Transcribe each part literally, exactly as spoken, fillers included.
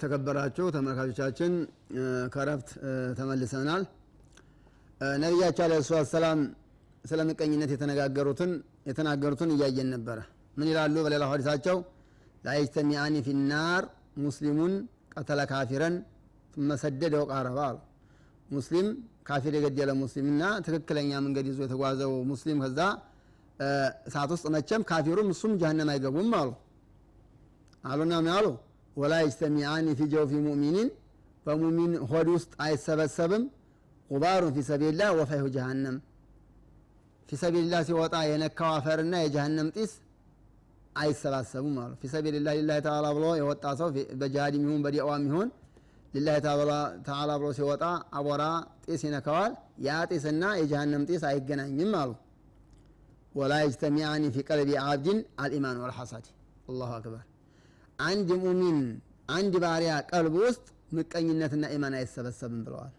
የተከበራችሁ ተመልካቾቻችን ከረፍት ተመልሰናል። ነብያችን አለይሂ ሰላም ስለምቀኝነት የተነጋገሩትን የተናገሩትን ይያየን ነበር። ምን ይላሉ? በሌላ ሐዲሳቸው ላይስተሚአኒ ፊናር ሙስሊሙን ቀተለ ካፊረን ثم ሰደደ ወቃረባል። ሙስሊም ካፊር የገደለ ሙስሊምና ትክክለኛ መንገድ ይዞ የተጓዘው ሙስሊም ከዛ ሰዓት ውስጥ መቸም ካፊሩም እሱም ጀሃነም አይገቡም አሉ አሉና ምን አሉ? ወላ ይስተሚአኒ في جوف مؤمن فمؤمن ሆድ ውስጥ አይሰበሰብም غبار في سبيل الله وفيه جهنم في سبيل الله ሲወጣ የነካው አፈርና የጀሃነም ጢስ አይሰባሰቡም አሉ። في سبيل الله لله تعالى ብሎ የወጣ ሰው በጃሃድም ይሁን በዲዋም ይሁን لله تعالى ብሎ ሲወጣ አወራ ጢስ ይነካዋል። ያ ጢስና የጀሃነም ጢስ አይገናኝም አሉ። ولا يجتمعان في قلب عبد الايمان والحسد الله اكبر አንድ ሙእሚን አንድ ባሪያ ቀልብ ውስጥ ምቀኝነትና ኢማን አይሰበሰብም ብለዋል።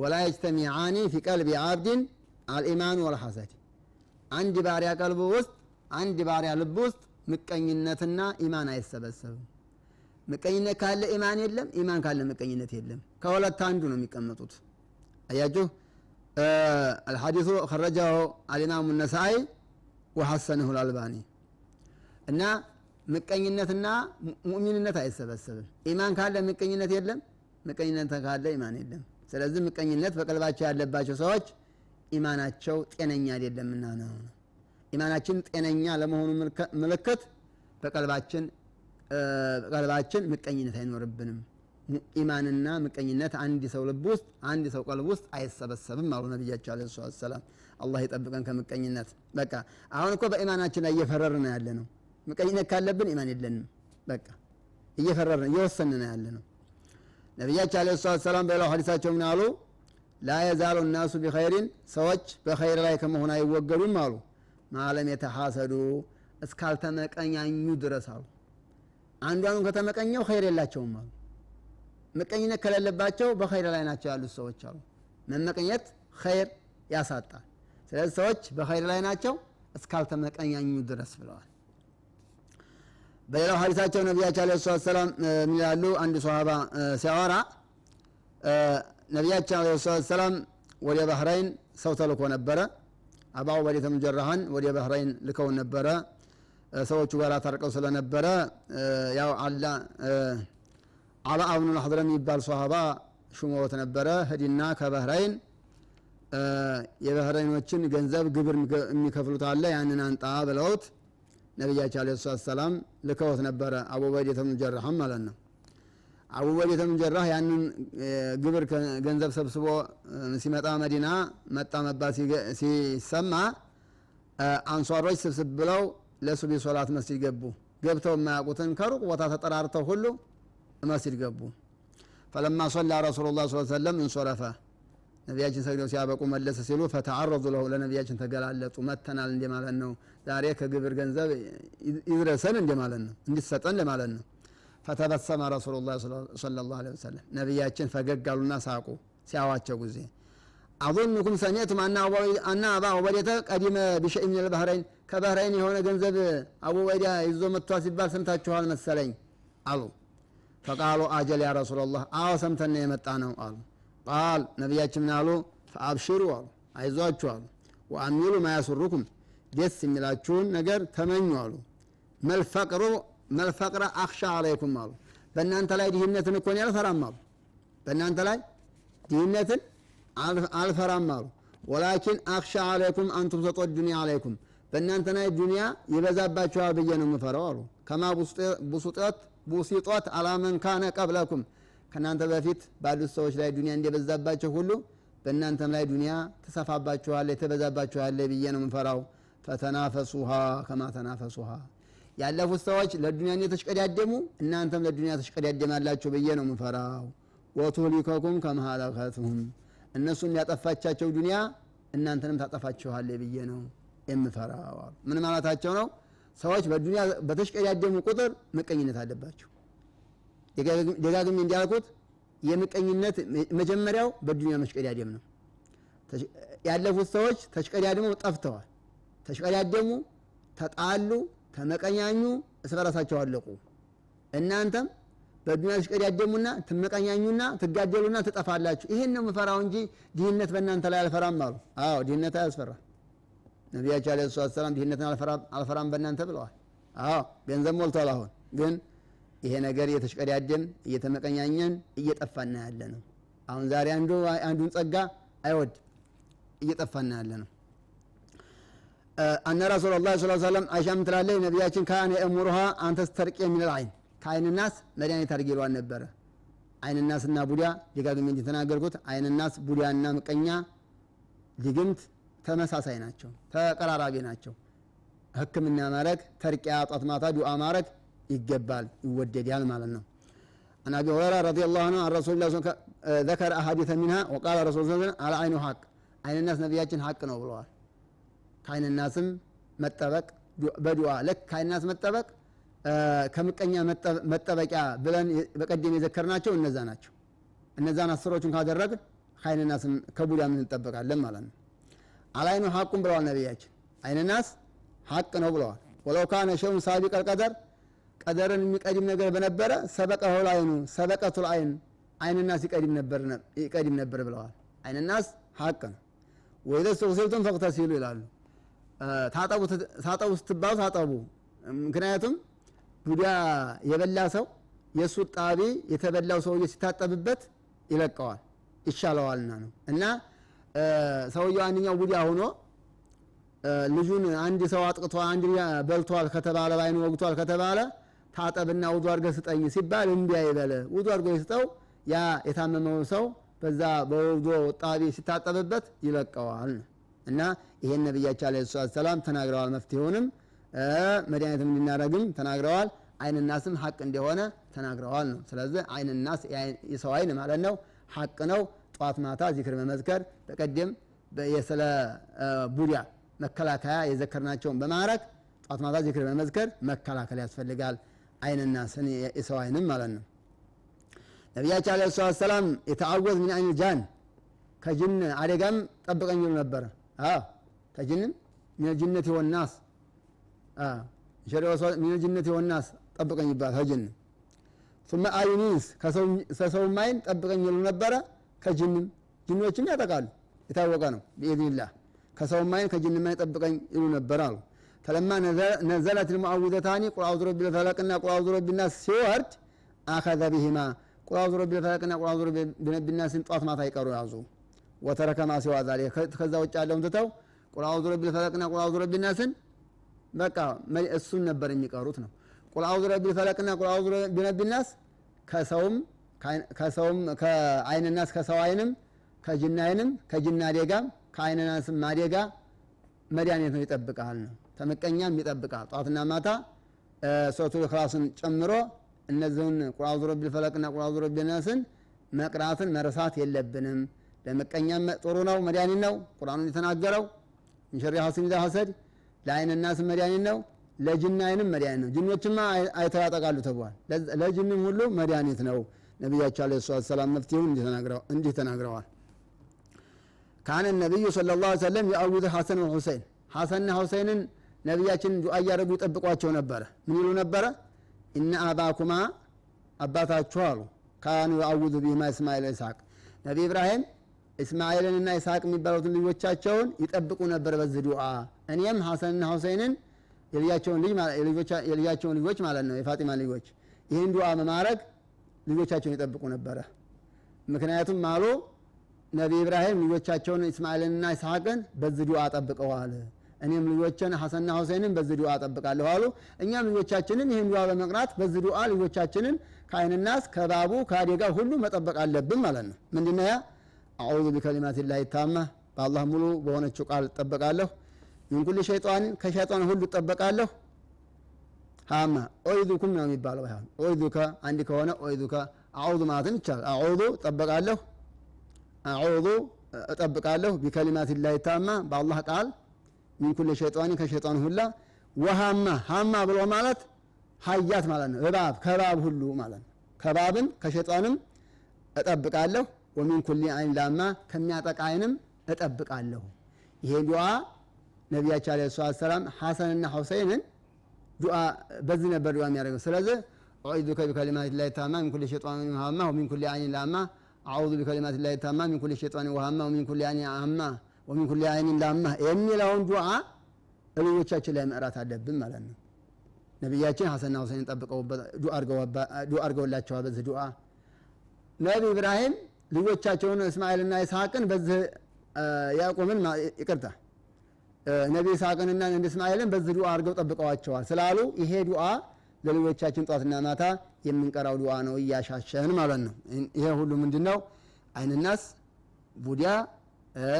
ولا يجتمعان في قلب عبد الايمان والحسد አንድ ባሪያ ቀልብ ውስጥ አንድ ባሪያ ልብ ውስጥ ምቀኝነትና ኢማን አይሰበሰብም። ምቀኝነት ካለ ኢማን የለም፣ ኢማን ካለ ምቀኝነት የለም። ከሁለት አንዱ ነው የሚቀመጡት። አያችሁ الحديث خرجه الامام النسائي وحسنه الالباني እና ምቀኝነትና ሙእሚንነት አይሰበሰብም። ኢማን ካለ ምቀኝነት የለም፣ ምቀኝነት ካለ ኢማን የለም። ስለዚህ ምቀኝነት በቀልባቸው ያለባቸው ሰዎች ኢማናቸው ጤነኛ አይደለምና ነው። ኢማናችን ጤነኛ ለመሆኑ ምልክት በቀልባችን በቀልባችን ምቀኝነት አይኖርብንም። ኢማንና ምቀኝነት አንድ ሰው ልብ ውስጥ አንድ ሰው ቀልብ ውስጥ አይሰበሰብም አሉ ነብያችን አለይሂ ሰላም። አላህ ይጠብቀን ከምቀኝነት። በቃ አሁን እኮ በኢማናችን ላይ እየፈረርን ያለነው ምቀኝነት ካለብን ኢማን የለንም። በቃ እየፈረርን እየወሰንን ያለነው። ነብያችን አለይሂ ሰላም በሌላ ሐዲሳቸው ምን አሉ? لا يزال الناس بخير ሰዎች በخير ላይ ከመሆን አይወገዱም አሉ። ማለም የተሐሰዱ እስካል ተመቀኛኙ ድረስ አሉ። አንዷን ከተመቀኛው خير የላቸውም አሉ። ምቀኝነት ከሌለባቸው በخير ላይ ናቸው ያሉት ሰዎች አሉ። መመቀኘት خير ያሳጣል። ስለዚህ ሰዎች በخير ላይ ናቸው እስካል ተመቀኛኙ ድረስ ብለዋል። በሌላው ሐዲሳቸው ነብያችን አለይሂ ሰላም ምን ይላሉ? አንድ ሷሃባ ሲያወራ ነብያችን አለይሂ ሰላም ወደ ባህራይን ሰው ተልኮ ነበረ። አባው ወደተም ጀራሃን ወደ ባህራይን ልከው ነበረ። ሰዎቹ ጋር ታርቀው ስለነበረ ያው አላ አላ አብኑ አልሐድረሚ ይባል ሷሃባ ሹመውት ነበረ። ሄድና ከባህራይን የባህራይኖችን ገንዘብ ግብር የሚከፍሉት አለ ያንን አንጣ ብለውት ነብያችን አለይሂ ሰላም ለከውት ነበር። አቡ ወዲተም ጀራህ ማለት ነው። አቡ ወዲተም ጀራህ ያንን ግብር ገንዘብ ሰብስቦ ሲመጣ መዲና መጣ መባሲ ሲሰማ አንሷሮች ሰብስብ ብለው ለሱብ ሶላት መስጊድ ገቡ። ገብተው ማያቁትን ከሩቅ ቦታ ተጠራርተው ሁሉ መስጊድ ገቡ። فلما صلى رسول الله صلى الله عليه وسلم انصرف ነብያችን ሰግደው ሲያበቁ መለሰ ሲሉ فتعرض له ለነብያችን ተገላለጡ። መተናል እንደማለት ነው። ዛሬ ከግብር ገንዘብ ይድረሰን እንደማለት ነው፣ እንድሰጠን ለማለት ነው። فتبسم رسول الله صلى الله عليه وسلم ነብያችን ፈገጋሉና ሳቁ ሲያዋቸው ጊዜ اظنكم سمعتم ان انا ابا وليت قديم بشيء من البحرين ከባህራይን የሆነ ገንዘብ አቡ ወዲያ ይዞ መጥቷል ሲባል ሰምታችኋል መሰለኝ አሉ። فقالوا اجل يا رسول الله አዎ ሰምተን የመጣ ነው አሉ። قال ነብያችን ምን አሉ? فابشروا አይዟችሁ አሉ። واميلوا ما يسركم ደስ የሚላችሁን ነገር ተመኙ አሉ። መልፈቅሩ መልፈቅራ አخشى عليكم አሉ። በእናንተ ላይ ድህነትን እኮ ያልፈራም አሉ። በእናንተ ላይ ድህነትን አልፈራም አሉ። ولكن اخشى عليكم ان تبسطوا الدنيا عليكم በእናንተ ላይ ዱንያ ይበዛባችኋል ብዬ ነው የምፈራው አሉ። كما بسطت بسطت على من كان قبلكم ከናንተ በፊት ባሉት ሰዎች ላይ ዱንያ እንደበዛባቸው ሁሉ በእናንተም ላይ ዱንያ ተሰፋባችኋል ተበዛባችኋል ብዬ ነው የምፈራው። ፈተናፈሱሃ ከማ ተናፈሱሃ ያለፉት ሰዎች ለዱንያ እየተሽቀዳደሙ እናንተም ለዱንያ ተሽቀዳደማላችሁ ብዬ ነው የምፈራው። ወቱሊከኩም ከማ ሀላከቱም እነሱን ያጠፋቻቸው ዱንያ እናንተንም ታጠፋችኋል ብዬ ነው የምፈራው። ምን ማለታቸው ነው? ሰዎች በዱንያ በተሽቀዳደሙ ቁጥር ምቀኝነት አለባቸው። ደጋግሜ እንዲያልኩት የምቀኝነት መጀመሪያው በዱንያ መሽቀዳደም ነው። ያለፉት ሰዎች ተሽቀዳደሙ ጠፍተዋል። ተሽቀዳደሙ ተጣሉ ተመቀኛኙ እስከ ራሳቸው አለቁ። እናንተም በዱንያ ሽቀዳደሙና ተመቃኛኙና ተጋደሉና ተጠፋላችሁ ይሄን ነው መፈራው እንጂ ዲህነት በእናንተ ላይ አልፈራም አሉ አዎ ዲህነት አያስፈራ ነብያችን አለይሂ ሰላም ዲህነትን አልፈራም አልፈራም በእናንተ ብለዋል አዎ ገንዘብ ሞልቷል አሁን ግን ይሄ ነገር እየተሽቀዳደም እየተመቃኛኘን እየጠፋና ያለ ነው አሁን ዛሬ አንዱ አንዱን ጸጋ አይወድ እየጠፋና ያለ ነው አና ረሱላህ ሰለላሁ ዐለይሂ ወሰለም አሻም ተላለ ነብያችን ካነ እምሩሃ አንተስ ተርቂ ምን አይ አይንናስ መዳን ታርጊሏን ነበር አይንናስና ቡዲያ ደጋግሜ እንደተናገርኩት አይንናስ ቡዲያና መቀኛ ድግምት ተመሳሳይ ናቸው ተቀራራቢ ናቸው ህክምና ማረክ ተርቂያ አጣት ማታ ዱአ ማረክ ይገባል ይወደዳል ማለት ነው انا ابي هريره رضي الله عنه عن رسول الله ذكر احاديث منها وقال رسول الله على عين حق አይንናስ ነብያችን ሐቅ ነው ብለዋል አይንናስም መጠበቅ በዱአ ለክ አይንናስ መጠበቅ ከመቀኛ መጠበቂያ ብለን በቀደም የዘከርናቸው እነዛ ናቸው እነዛን አስሮቹን ካደረግ አይንናስ ከቡሊያ ምን ተጠበቃለን ማለት ነው አላይኑ ሐቁን ብለዋል ነብያችን አይንናስ ሐቅ ነው ብለዋል ወለው ካነ ሸው ሳቢቅ አልቀደር ቀደርን የሚቀድም ነገር በነበረ ሰበቀው ላይኑ ሰበቀቱል አይን አይንናስ ይቀድም ነበር ይቀድም ነበር ብለዋል አይንናስ ሐቅ ነው ወይዘ ሶሰልቱን ፈቅታሲሉ ይላሉ ታጣቡ ታጣቡ ስትባው ታጣቡ ምክንያቱም ቡዲያ የበላ ሰው የሱ ጣቢ የተበላው ሰው እየታጠብበት ይለቀዋል ይሻለዋልና ነው እና ሰውየው አንኛው ቡዲያ ሆኖ ልጁን አንድ ሰው አጥቅቷ አንድ በልቷል ከተባለ ባይኑ ወግቷል ከተባለ ታጠብና ውዱ አርገ ስጠኝ ሲባል እንዴ አይበለ ውዱ አርገ ይስጠው ያ የታመመው ሰው በዛ በውዱ ጣቢ ሲታጠብበት ይለቀዋል እና ይሄን ነብያችን አለይሂ ሰላም ተናግረዋል መፍትሄውንም መድያነቱን እንድናረግም ተናግረዋል አይንናስም ሐቅ እንደሆነ ተናግረዋል ነው ስለዚህ አይንናስ የሰው አይን ማለት ነው ሐቅ ነው ጧት ማታ ዚክር መመዝከር በቀደም በየሰለ ቡሪያ መከላከያ የዘከርናቸው በማራክ ጧት ማታ ዚክር መመዝከር መከላከል ያስፈልጋል አይንናስን የሰው አይንም ማለት ነው ነብያችን አለይሂ ሰላም የተዓወዝ ምን አይን ጃን ከጅን አደጋም ጠብቀኝ ነበር አዎ ከጅንም የጅነት ይወናስ አዎ ጀሮ ሰው ምንጅነት ይሆናስ ጠብቀኝ ይባል ሀጅን ثم አይኒስ ከሰው ሰው ማይን ጠብቀኝ ይሉ ነበር ከጅን ጅኖችን ያጠቃሉ የታወቀ ነው በኢድኒላህ ከሰው ማይን ከጅን ማይን ጠብቀኝ ይሉ ነበር አሉ فلما نزلت المعوذتان قل اعوذ برب الفلق قل اعوذ برب الناس ሲወርድ اخذ بهما قل اعوذ برب الفلق قل اعوذ برب الناس ጧት ማታ ይቀሩ ያዙ وترك ما سوى ذلك ከዛው ጫለውን ተተው قل اعوذ برب الفلق قل اعوذ برب الناس በቃ እሱን ነበር የሚቀሩት ነው ቁል አውዙ ረቢል ፈለቅና ቁል አውዙ ቢነቢል ናስ ከሰውም ከሰውም ከአይንናስ ከሰው አይንም ከጅና አይንም ከጅና አደጋ ከአይንናስም አደጋ መድያነቱን ይጠብቃል ነው ተመቀኛም ይጠብቃል ጧትና ማታ ሱረቱል ኢኽላስን ጨምሮ እነዚህን ቁል አውዙ ረቢል ፈለቅና ቁል አውዙ ቢነቢል ናስን መቅራትን መረሳት የለብንም ለመቀኛም ጥሩ ነው መድያነን ነው ቁርአኑን የተናገረው ኢንሸሪ ሐሲን ኢዛ ሐሰድ ለአይንናስ መድያኒ ነው ለጅና አይንም መድያኒ ነው ጅኖችማ አይተዋጣቃሉ ተባል ለጅንም ሁሉ መድያኒት ነው ነብያችን አለይሂ ሰላም መፍትሄውን እንደተናገረው እንደተናገረዋል ካነ ነብዩ ሰለላሁ ዐለይሂ ወሰለም ያውዝ ሐሰን ወሁሰይን ሐሰንና ሁሰይንን ነብያችን ዱአ ያረጉ ይጠብቋቸው ነበር ምን ይሉ ነበር እና አባኩማ አባታችሁ አሉ ካኑ ያውዝ ቢማ እስማኤል ኢስሐቅ ነብይ ኢብራሂም እስማኤልንና ኢስሐቅን ይባሉት ልጆቻቸውን ይጠብቁ ነበር በዚህ ዱአ እኔም ሐሰንና ሁሰይንን የልያቸውን ልጅ ማለት የልጆቻ የልያቸውን ልጆች ማለት ነው የፋጢማ ልጆች ይሄን ዱአ መማረክ ልጆቻቸውን ይጠብቁ ነበር ምክንያቱም ማሉ ነብይ ኢብራሂም ልጆቻቸውን እስማኤልንና ኢስሐቅን በዚህ ዱአ ጠብቀዋል እኔም ልጆቼን ሐሰንና ሁሰይንን በዚህ ዱአ ጠብቃለሁ አሉ እኛም ልጆቻችንን ይሄን ዱአ በመቅራት በዚህ ዱአ ልጆቻችንን ከአይንናስ ከባቡ ካደጋ ሁሉ መጠበቅ አለብን ማለት ነው ምንድነው ያ አዑዙ ቢከሊማቲ ላሂ ታማ በአላህ ሙሉ በሆነችው ቃል እጠበቃለሁ من كل شيطان كشيطان ሁሉ እጠበቃለሁ ሃማ ኦይዱኩም ነው የሚባለው ያ ኦይዱካ አንድ ከሆነ ኦይዱካ አዑዙ ማለትም ይቻላል አዑዙ እጠበቃለሁ አዑዙ እጠበቃለሁ ቢከሊማቲ ላሂ ታማ በአላህ ቃል من كل شيطان كشيطان ሁሉ ወሃማ ሃማ ብሎ ማለት ሀያት ማለት ነው እባብ ከባብ ሁሉ ማለት ነው ከባብን ከሸይጣንም እጠበቃለሁ ومن كل عين لاما ከሚያጠቃ አይንም እጠብቃለሁ ይሄ ዱአ ነብያችን አለይሂ ሰላም ሐሰንና ሁሰይንን ዱአ በዚህ ነበር ዱአ የሚያደርገው ስለዚህ أعوذ بك بكلمات الله التامة من كل شيطان وهامة ومن كل عين لامة أعوذ بكلمات الله التامة من كل شيطان وهامة ومن كل عين عامة ومن كل عين لامة يمي لهم دعاء أبويتشاش لا مأرات عدب مالنا نبياتنا حسن وحسين يطبقوا دعاء دعاء قولاتشوا بذ دعاء نبي إبراهيم لويتشاشون إسماعيلنا إسحاقن بذ يعقوبن ما يقرته ነብይ ኢሳቅንና ነብይ እስማኤልን በዚህ ዱዓ አድርገው ተጠብቀዋቸዋል ስላሉ ይሄ ዱዓ ለልጆቻችን ጧትና ማታ የምንቀራው ዱዓ ነው ያሻሸን ማለት ነው። ይሄ ሁሉ ምንድነው? አይንናስ ቡዲያ እ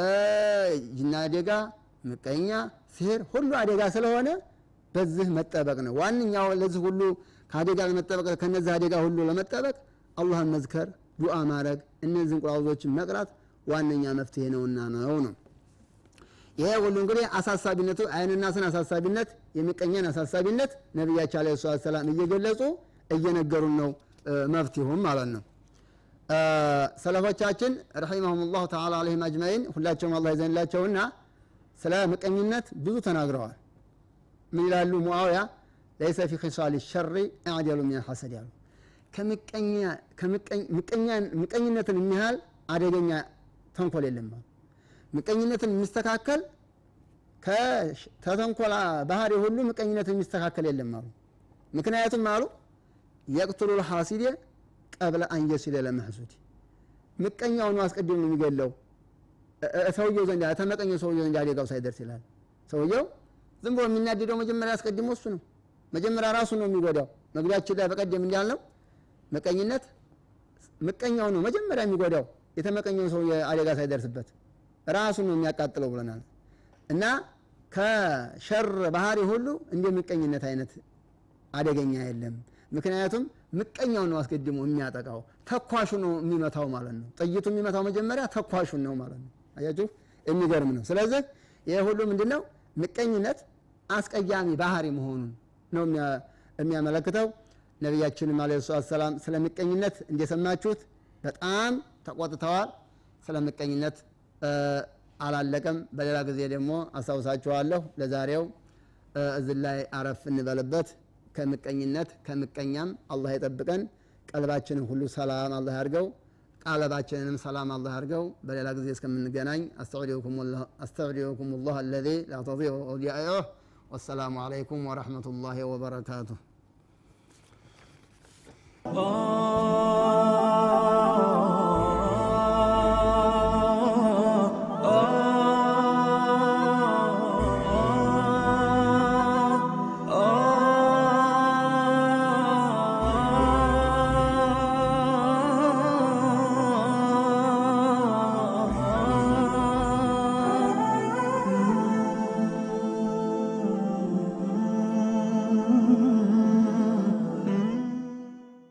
ጅና አደጋ መቀኛ ሲህር ሁሉ አደጋ ስለሆነ በዚህ መጠበቅ ነው ዋንኛው። ለዚህ ሁሉ ካደጋ መጠበቅ ከነዚህ አደጋ ሁሉ ለመጠበቅ አላህን መዝከር ዱዓ ማድረግ እነዚህን ቁርአኖችን መቅራት ዋንኛ መፍትሄ ነውና ነው ነው ይሄ ሁሉ እንግዲህ አሳሳቢነቱ አይንናስን አሳሳቢነት የሚቀኛን አሳሳቢነት ነብያችን አለይሂ ሰላም እየገለጹ እየነገሩ ነው መፍትሁም ማለት ነው። ሰለፎቻችን ረሂመሁላሁ ተዓላ አለይሂ መጅማኢን ሁላችሁም አላህ ይዘንላቸውና ስለ ምቀኝነት ብዙ ተናግረዋል። ምን ይላሉ? ሙአውያ ليس في خصال الشر اعجل من الحسد ያሉ ከምቀኛ ከምቀኝ ምቀኛን ምቀኝነትን የሚያህል አደገኛ ተንኮል የለም። ምቀኝነትን የሚስተካከል ከተተንኮላ ባህሪ ሁሉ ምቀኝነትን የሚስተካከል የለም አሉ። ምክንያቱም አሉ يقتل الحاسد قبل ان يصل الى المحسود ምቀኛውን አስቀድሞ የሚገለው ሰውየው ዘንድ አተመቀኛው ሰውየው ዘንድ አደጋው ሳይደርስ ይላል። ሰውየው ዝም ብሎ የሚናደደው መጀመሪያ አስቀድሞ እሱ ነው መጀመሪያ ራሱ ነው የሚጎዳው። መግቢያችን ላይ በቀደም እንዳል ነው ምቀኝነት ምቀኛው ነው መጀመሪያ የሚጎዳው የተመቀኛው ሰውየው አደጋ ሳይደርስበት ራሱን የሚያቃጥለው ብለናል። እና ከሸር ባህሪ ሁሉ እንደምቀኝነት አይነት አደገኛ አይደለም። ምክንያቱም ምቀኛው ነው አስቀድሞ የሚያጠቃው ተኳሹ ነው የሚመታው ማለት ነው። ጥይቱ የሚመታው መጀመሪያ ተኳሹ ነው ማለት ነው። አያችሁ የሚገርም ነው። ስለዚህ ይሄ ሁሉ ምንድነው? ምቀኝነት አስቀያሚ ባህሪ መሆኑን ነው የሚያመለክተው። ነብያችን አለይሂ ሰላም ስለምቀኝነት እንደሰማችሁት በጣም ተቆጥተዋል። ስለምቀኝነት አላለቀም በሌላ ጊዜ ደግሞ አሳውሳችኋለሁ። ለዛሬው እዚህ ላይ አረፍ እንበልበት። ከምቀኝነት ከምቀኛም አላህ ይጠብቀን። ቀልባችንን ሁሉ ሰላም አላህ ያርገው፣ ቃላችንንም ሰላም አላህ ያርገው። በሌላ ጊዜ እስከምንገናኝ አስተውዲኡኩሙላህ አስተውዲኡኩሙላህ الذي لا تضيع ودائعه والسلام عليكم ورحمة الله وبركاته.